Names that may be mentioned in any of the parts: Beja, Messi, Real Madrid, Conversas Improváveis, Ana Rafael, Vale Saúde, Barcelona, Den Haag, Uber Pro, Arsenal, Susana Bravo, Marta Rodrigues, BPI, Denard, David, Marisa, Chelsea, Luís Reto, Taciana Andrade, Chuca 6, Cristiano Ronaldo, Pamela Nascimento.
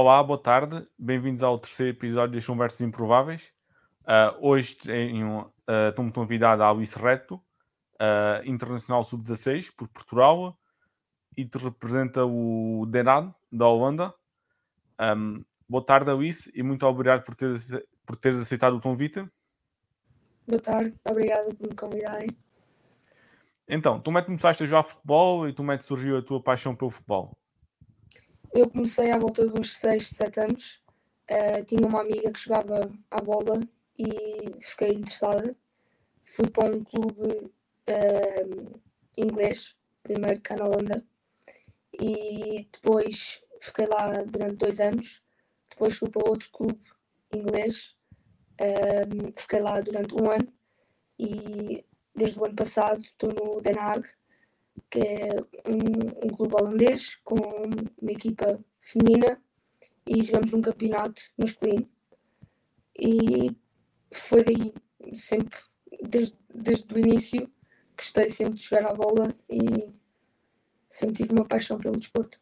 Olá, boa tarde. Bem-vindos ao terceiro episódio das Conversas Improváveis. Hoje estou-me convidado a Luís Reto, internacional sub-16 por Portugal, e te representa o Denard, da Holanda. Boa tarde, Luís, e muito obrigado por teres aceitado o convite. Boa tarde, obrigado por me convidarem. Então, tu começaste a jogar futebol e como é que surgiu a tua paixão pelo futebol? Eu comecei à volta de uns 6, 7 anos. Tinha uma amiga que jogava à bola e fiquei interessada. Fui para um clube inglês, primeiro cá na Holanda, e depois fiquei lá durante 2 anos. Depois fui para outro clube inglês, fiquei lá durante 1 ano e desde o ano passado estou no Den Haag, que é um clube holandês com uma equipa feminina, e jogamos num campeonato masculino. E foi daí, sempre, desde o início, gostei sempre de jogar à bola e sempre tive uma paixão pelo desporto.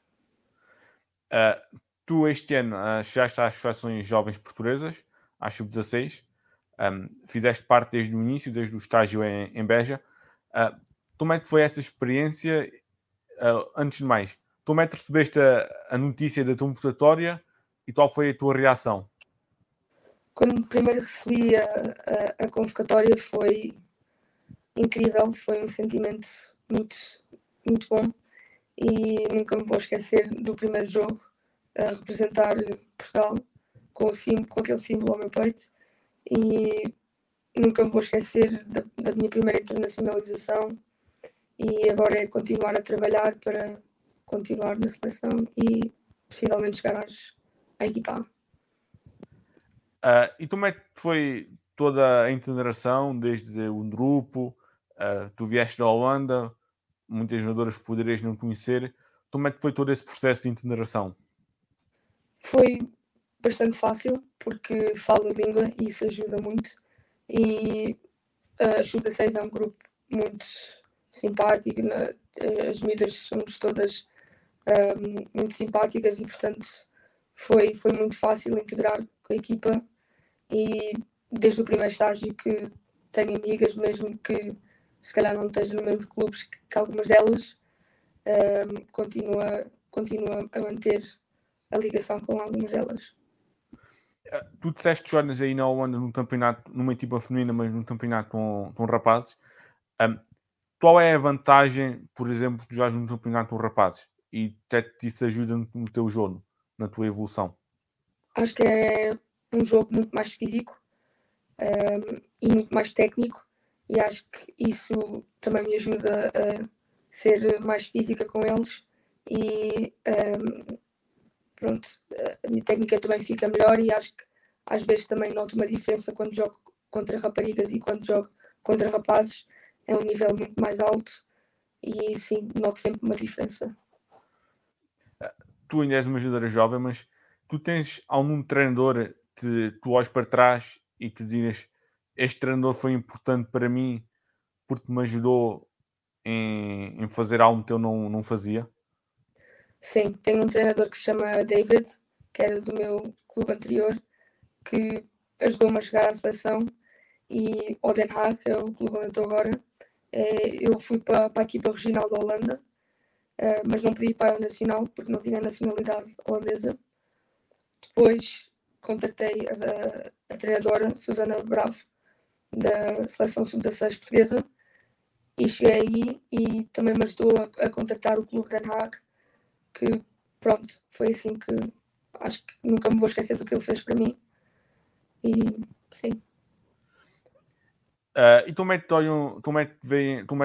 Tu este ano chegaste às associações jovens portuguesas, às sub-16, fizeste parte desde o início, desde o estágio em Beja. Como é que foi essa experiência? Antes de mais, como é que recebeste a notícia da tua convocatória e qual foi a tua reação? Quando primeiro recebi a convocatória foi incrível, foi um sentimento muito, muito bom e nunca me vou esquecer do primeiro jogo a representar Portugal com aquele símbolo ao meu peito, e nunca me vou esquecer da minha primeira internacionalização. E agora é continuar a trabalhar para continuar na seleção e possivelmente chegar à equipa. E como é que foi toda a integração desde o grupo? Tu vieste da Holanda, muitas jogadoras poderias não conhecer. Como é que foi todo esse processo de integração? Foi bastante fácil, porque falo a língua e isso ajuda muito. E a Chuca 6 é um grupo muito simpático, as miúdas somos todas muito simpáticas e, portanto, foi muito fácil integrar com a equipa. E desde o primeiro estágio que tenho amigas, mesmo que se calhar não estejam nos mesmos clubes que algumas delas, continua a manter a ligação com algumas delas. Tu disseste que jogas aí na Holanda num campeonato, numa equipa feminina, mas num campeonato com rapazes. Qual é a vantagem, por exemplo, que jogas num campeonato com rapazes? E até isso ajuda no teu jogo, na tua evolução? Acho que é um jogo muito mais físico e muito mais técnico. E acho que isso também me ajuda a ser mais física com eles. E pronto, a minha técnica também fica melhor. E acho que às vezes também noto uma diferença quando jogo contra raparigas e quando jogo contra rapazes. É um nível muito mais alto e, sim, noto sempre uma diferença. Tu ainda és uma jogadora jovem, mas tu tens algum treinador que tu olhas para trás e tu dizes: este treinador foi importante para mim porque me ajudou em fazer algo que eu não fazia? Sim, tenho um treinador que se chama David, que era do meu clube anterior, que ajudou-me a chegar à seleção e ao Den Haag, que é o clube onde eu estou agora. Eu fui para a equipa regional da Holanda, mas não pedi para a nacional, porque não tinha nacionalidade holandesa. Depois contactei a treinadora, Susana Bravo, da seleção sub-16 portuguesa, e cheguei aí e também me ajudou a contactar o clube Den Haag, que pronto, foi assim que acho que nunca me vou esquecer do que ele fez para mim. E sim. E como é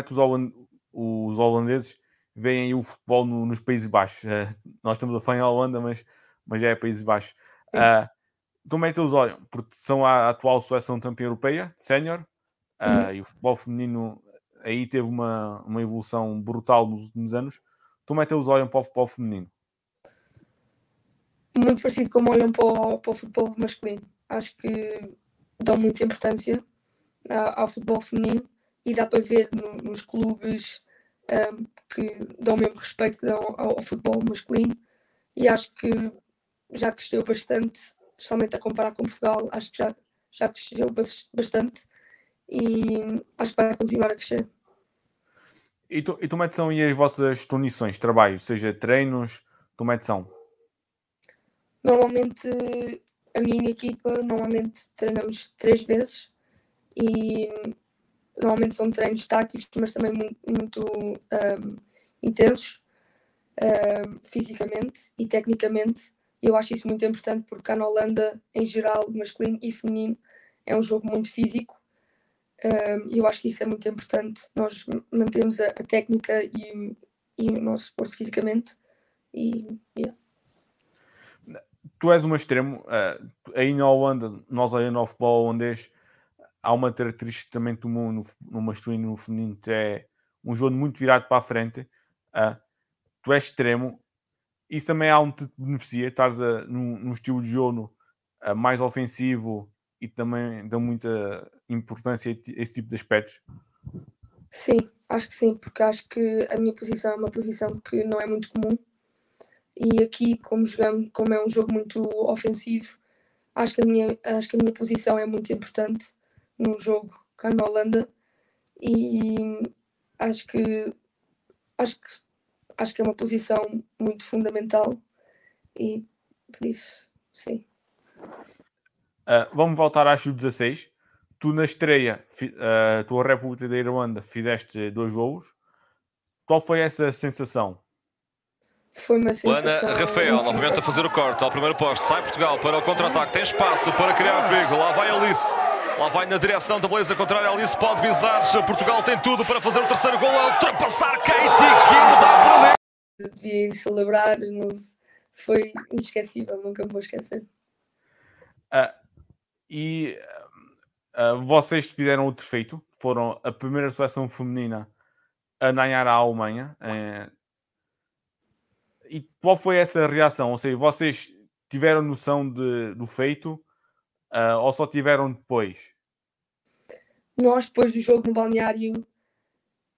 que os holandeses veem o futebol nos Países Baixos? Nós estamos a falar em Holanda, mas já é Países Baixos. Como é que eles olham? Porque são a atual seleção campeã europeia, sénior, e o futebol feminino aí teve uma evolução brutal nos últimos anos. Como é que eles olham para o futebol feminino? Muito parecido como olham para o futebol masculino. Acho que dão muita importância ao futebol feminino e dá para ver nos clubes que dão o mesmo respeito que dão ao futebol masculino, e acho que já cresceu bastante, especialmente a comparar com Portugal, acho que já cresceu bastante e acho que vai continuar a crescer. E como é que são e as vossas turnições de trabalho, seja treinos, como é que são? Normalmente, a minha equipa, treinamos 3 vezes e normalmente são treinos táticos, mas também muito intensos, fisicamente e tecnicamente. Eu acho isso muito importante porque cá na Holanda, em geral, masculino e feminino, é um jogo muito físico. Eu acho que isso é muito importante. Nós mantemos a técnica e o nosso suporte fisicamente. Tu és um extremo. Aí na Holanda, nós aí no futebol holandês, há uma característica também no masculino e no feminino, que é um jogo muito virado para a frente. Tu és extremo. Isso também há onde te beneficia. Estás num estilo de jogo mais ofensivo e também dá muita importância a esse tipo de aspectos? Sim, acho que sim, porque acho que a minha posição é uma posição que não é muito comum. E aqui, como é um jogo muito ofensivo, acho que a minha posição é muito importante no jogo cá na Holanda. E acho que é uma posição muito fundamental e por isso, sim. Vamos voltar à Sub-16. Tu na estreia, tua República da Irlanda, fizeste 2 jogos. Qual foi essa sensação? Foi uma sensação. Ana Rafael, novamente a fazer o corte ao primeiro posto. Sai Portugal para o contra-ataque. Tem espaço para criar perigo. Lá vai Alice. Lá vai na direção da beleza contrária. Alice pode bizar. Portugal tem tudo para fazer o terceiro gol. A ultrapassar Katie, que ele dá para dentro. Devia celebrar, mas foi inesquecível. Nunca me vou esquecer. Vocês fizeram o defeito. Foram a primeira seleção feminina a ganhar a Alemanha. E qual foi essa reação? Ou seja, vocês tiveram noção do feito ou só tiveram depois? Nós, depois do jogo no balneário,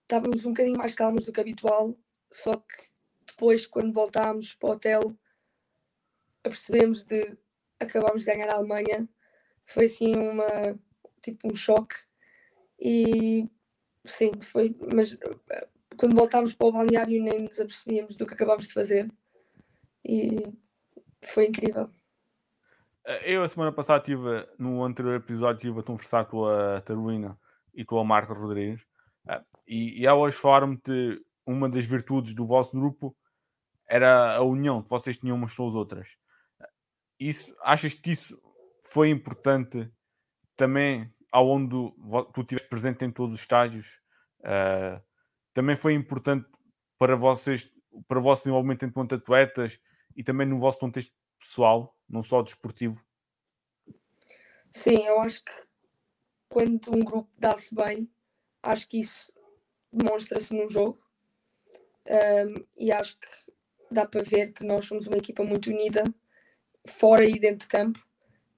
estávamos um bocadinho mais calmos do que habitual, só que depois, quando voltámos para o hotel, apercebemos de acabámos de ganhar a Alemanha. Foi assim um choque. E sim, foi... Mas quando voltámos para o balneário nem nos apercebíamos do que acabámos de fazer e foi incrível. Eu a semana passada no anterior episódio estive a conversar com a Carolina e com a Marta Rodrigues e elas falaram-me que uma das virtudes do vosso grupo era a união que vocês tinham umas com as outras. Isso, achas que isso foi importante também ao longo tu estiveste presente em todos os estágios? Também foi importante para vocês, para o vosso desenvolvimento enquanto atletas e também no vosso contexto pessoal, não só desportivo? Sim, eu acho que quando um grupo dá-se bem, acho que isso demonstra-se num jogo e acho que dá para ver que nós somos uma equipa muito unida, fora e dentro de campo.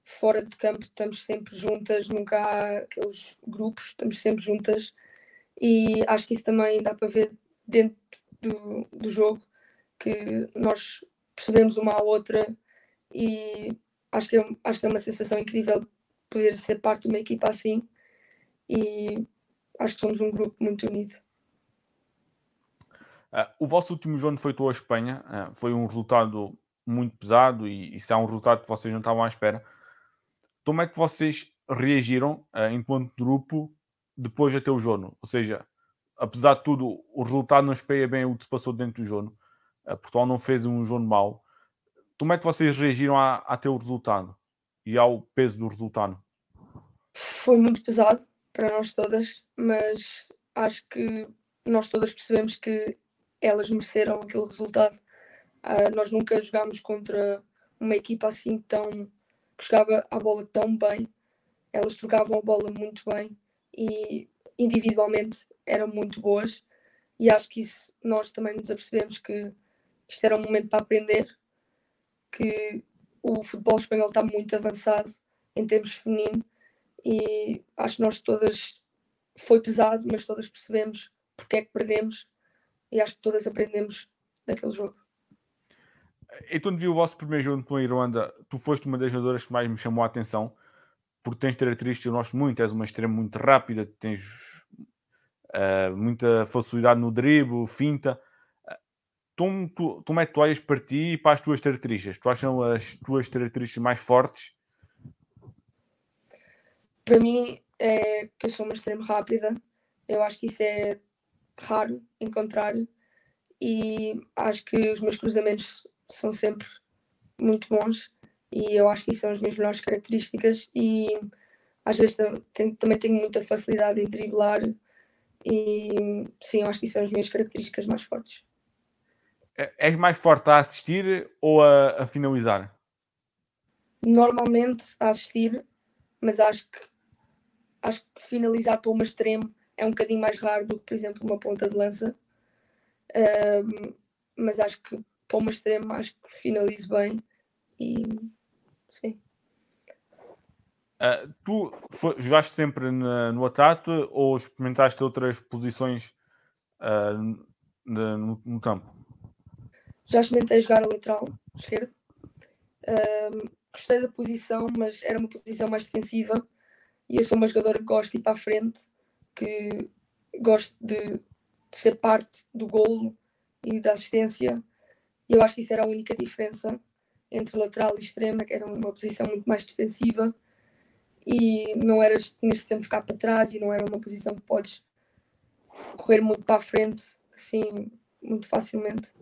Fora de campo estamos sempre juntas, nunca há aqueles grupos, estamos sempre juntas. E acho que isso também dá para ver dentro do jogo, que nós percebemos uma à outra e acho que é uma sensação incrível poder ser parte de uma equipa assim e acho que somos um grupo muito unido. O vosso último jogo foi com a Espanha, foi um resultado muito pesado e isso é um resultado que vocês não estavam à espera. Como é que vocês reagiram enquanto grupo depois até o jogo? Ou seja, apesar de tudo, o resultado não espelha bem o que se passou dentro do jogo. Portugal não fez um jogo mau. Como é que vocês reagiram até o resultado? E ao peso do resultado? Foi muito pesado para nós todas, mas acho que nós todas percebemos que elas mereceram aquele resultado. Nós nunca jogámos contra uma equipa assim que jogava a bola tão bem. Elas trocavam a bola muito bem e individualmente eram muito boas e acho que isso nós também nos apercebemos que isto era um momento para aprender, que o futebol espanhol está muito avançado em termos feminino e acho que nós todas foi pesado, mas todas percebemos porque é que perdemos e acho que todas aprendemos daquele jogo. eu quando vi o vosso primeiro jogo com a Irlanda, tu foste uma das jogadoras que mais me chamou a atenção, porque tens características, eu gosto muito, és uma extrema muito rápida, tens muita facilidade no drible, finta. Como é que tu olhas para ti e para as tuas características? Tu achas as tuas características mais fortes? Para mim, é que eu sou uma extrema rápida. Eu acho que isso é raro encontrar. E acho que os meus cruzamentos são sempre muito bons. E eu acho que isso são as minhas melhores características. E às vezes também tenho muita facilidade em driblar. E sim, eu acho que isso são as minhas características mais fortes. És mais forte a assistir ou a finalizar? Normalmente a assistir, mas acho que finalizar para uma extrema é um bocadinho mais raro do que, por exemplo, uma ponta de lança. Mas acho que para uma extrema acho que finalizo bem e sim. Tu jogaste sempre no ataque ou experimentaste outras posições no campo? Já experimentei jogar a lateral esquerdo. Gostei da posição, mas era uma posição mais defensiva. E eu sou uma jogadora que gosto de ir para a frente, que gosto de ser parte do golo e da assistência. E eu acho que isso era a única diferença entre lateral e extrema, que era uma posição muito mais defensiva. E não eras, tinhas sempre ficar para trás e não era uma posição que podes correr muito para a frente, assim, muito facilmente.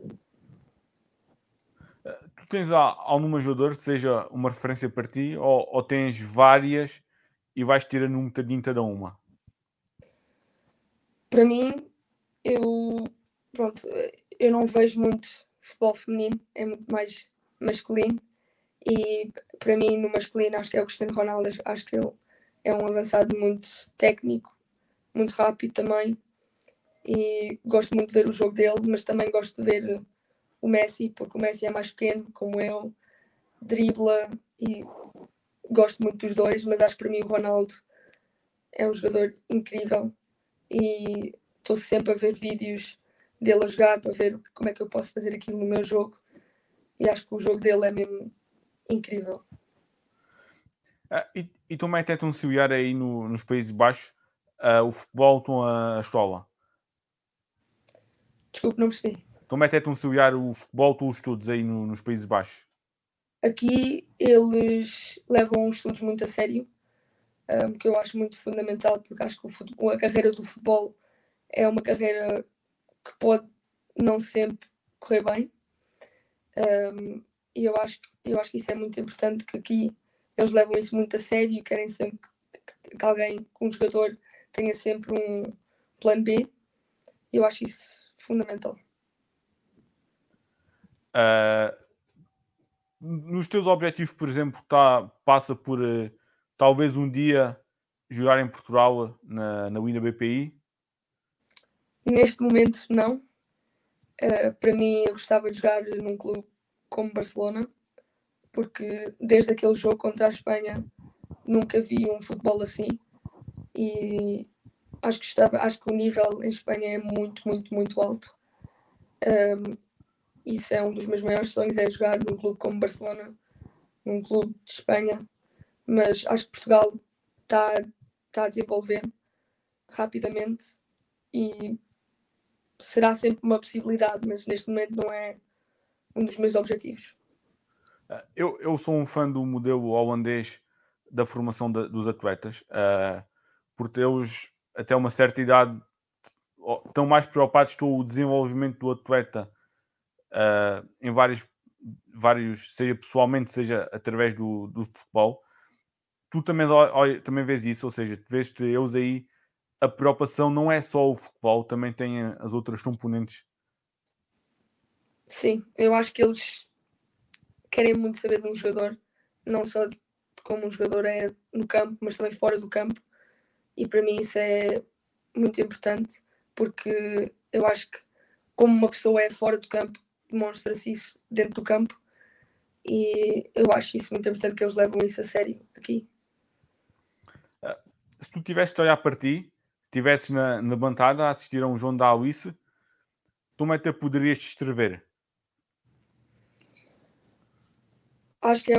Tu tens alguma jogadora que seja uma referência para ti ou tens várias e vais tirando um bocadinho cada uma? Para mim, eu não vejo muito futebol feminino, é muito mais masculino e para mim no masculino acho que é o Cristiano Ronaldo, acho que ele é um avançado muito técnico, muito rápido também e gosto muito de ver o jogo dele, mas também gosto de ver o Messi, porque o Messi é mais pequeno, como eu, dribla e gosto muito dos dois, mas acho que para mim o Ronaldo é um jogador incrível e estou sempre a ver vídeos dele a jogar para ver como é que eu posso fazer aquilo no meu jogo e acho que o jogo dele é mesmo incrível. E também tentam auxiliar aí nos Países Baixos o futebol com a escola? Desculpe, não percebi. Como é que é de conciliar o futebol com os estudos aí nos Países Baixos? Aqui eles levam os estudos muito a sério, que eu acho muito fundamental, porque acho que a carreira do futebol é uma carreira que pode não sempre correr bem. E eu acho que isso é muito importante, que aqui eles levam isso muito a sério e querem sempre que alguém, que um jogador, tenha sempre um plano B. Eu acho isso fundamental. Nos teus objetivos, por exemplo, passa por talvez um dia jogar em Portugal na Wina BPI? Neste momento, não. Para mim, eu gostava de jogar num clube como Barcelona, porque desde aquele jogo contra a Espanha nunca vi um futebol assim e acho que o nível em Espanha é muito, muito, muito alto. Isso é um dos meus maiores sonhos, é jogar num clube como Barcelona, num clube de Espanha. Mas acho que Portugal está a desenvolver rapidamente e será sempre uma possibilidade, mas neste momento não é um dos meus objetivos. Eu sou um fã do modelo holandês da formação dos atletas, porque eles, até uma certa idade, estão mais preocupados com o desenvolvimento do atleta em vários, seja pessoalmente, seja através do futebol. Tu também vês isso, ou seja, vês-te eles aí, a preocupação não é só o futebol, também tem as outras componentes. Sim, eu acho que eles querem muito saber de um jogador, não só de como um jogador é no campo, mas também fora do campo, e para mim isso é muito importante, porque eu acho que como uma pessoa é fora do campo, demonstra-se isso dentro do campo e eu acho isso muito importante, que eles levam isso a sério aqui. Se tu tivesses de olhar para ti, estivesses na bancada a assistir a um João da Alice, como é que poderias descrever? Acho que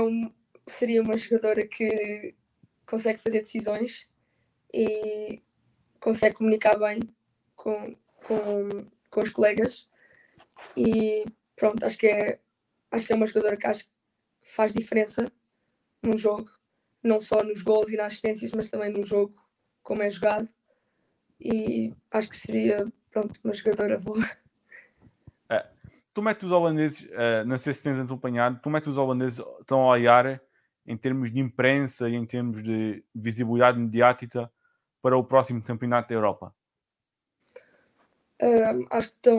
seria uma jogadora que consegue fazer decisões e consegue comunicar bem com os colegas. E pronto, acho que é uma jogadora que acho que faz diferença no jogo, não só nos gols e nas assistências, mas também no jogo, como é jogado. E acho que seria, pronto, uma jogadora boa. Tu metes os holandeses, não sei se tens acompanhado, estão a olhar em termos de imprensa e em termos de visibilidade mediática para o próximo campeonato da Europa? Acho que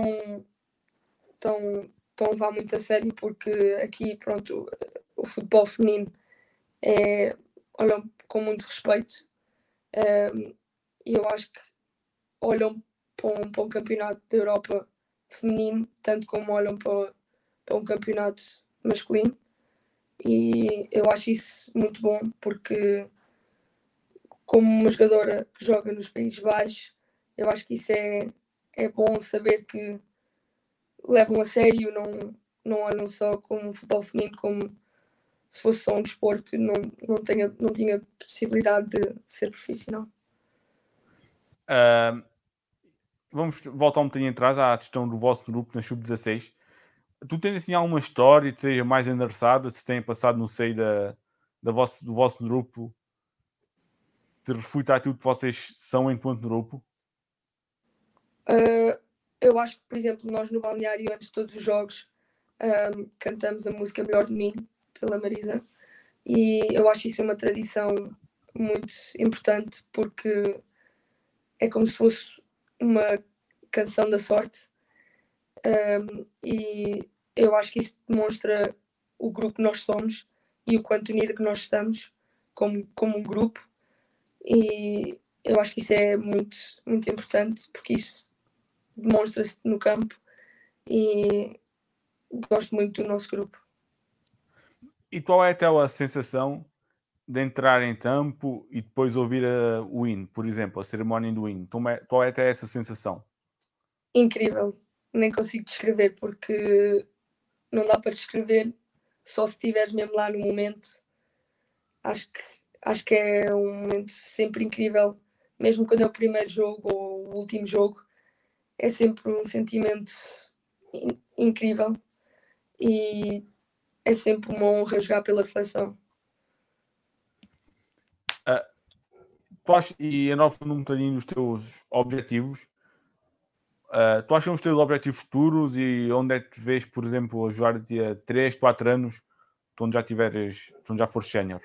estão a levar muito a sério, porque aqui, pronto, o futebol feminino olham com muito respeito, e eu acho que olham para um campeonato da Europa feminino tanto como olham para um campeonato masculino, e eu acho isso muito bom, porque como uma jogadora que joga nos Países Baixos, eu acho que isso é bom saber que levam a sério, não olham só como futebol feminino, como se fosse só um desporto que não tinha possibilidade de ser profissional. Vamos voltar um bocadinho atrás à questão do vosso grupo na Sub-16. Tu tens assim alguma história que seja mais endereçada, se tenha passado no seio do vosso grupo, te refuta aquilo que vocês são enquanto grupo? Eu acho que, por exemplo, nós no balneário, antes de todos os jogos, cantamos a música Melhor de Mim, pela Marisa, e eu acho isso uma tradição muito importante, porque é como se fosse uma canção da sorte, e eu acho que isso demonstra o grupo que nós somos e o quanto unido que nós estamos como um grupo, e eu acho que isso é muito, muito importante, porque isso demonstra-se no campo, e gosto muito do nosso grupo. E qual é aquela sensação de entrar em campo e depois ouvir o hino, por exemplo, a cerimónia do hino? Qual é até essa sensação? Incrível. Nem consigo descrever, porque não dá para descrever, só se estiveres mesmo lá no momento. Acho que é um momento sempre incrível, mesmo quando é o primeiro jogo ou o último jogo. É sempre um sentimento incrível e é sempre uma honra jogar pela seleção. E anota-me um bocadinho dos teus objetivos. Tu achas os teus objetivos futuros e onde é que te vês, por exemplo, a jogar daqui a 3, 4 anos, onde já fores sénior?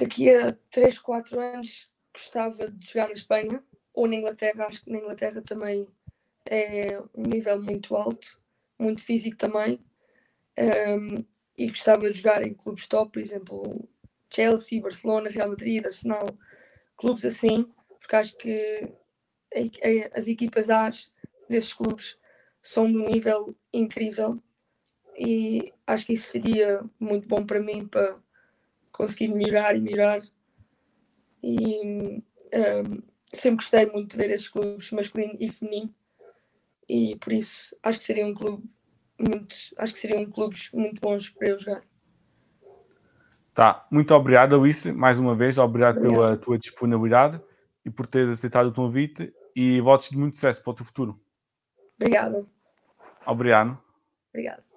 Daqui a 3, 4 anos gostava de jogar na Espanha ou na Inglaterra. Acho que na Inglaterra também é um nível muito alto, muito físico também. E gostava de jogar em clubes top, por exemplo, Chelsea, Barcelona, Real Madrid, Arsenal, clubes assim, porque acho que as equipas A's desses clubes são de um nível incrível, e acho que isso seria muito bom para mim, para conseguir melhorar. E sempre gostei muito de ver esses clubes masculino e feminino, e por isso acho que seria um clube clubes muito bons para eu jogar. Tá, muito obrigado, Luís, mais uma vez. Obrigado pela tua disponibilidade e por teres aceitado o convite, e votos de muito sucesso para o teu futuro. Obrigado. Obrigado.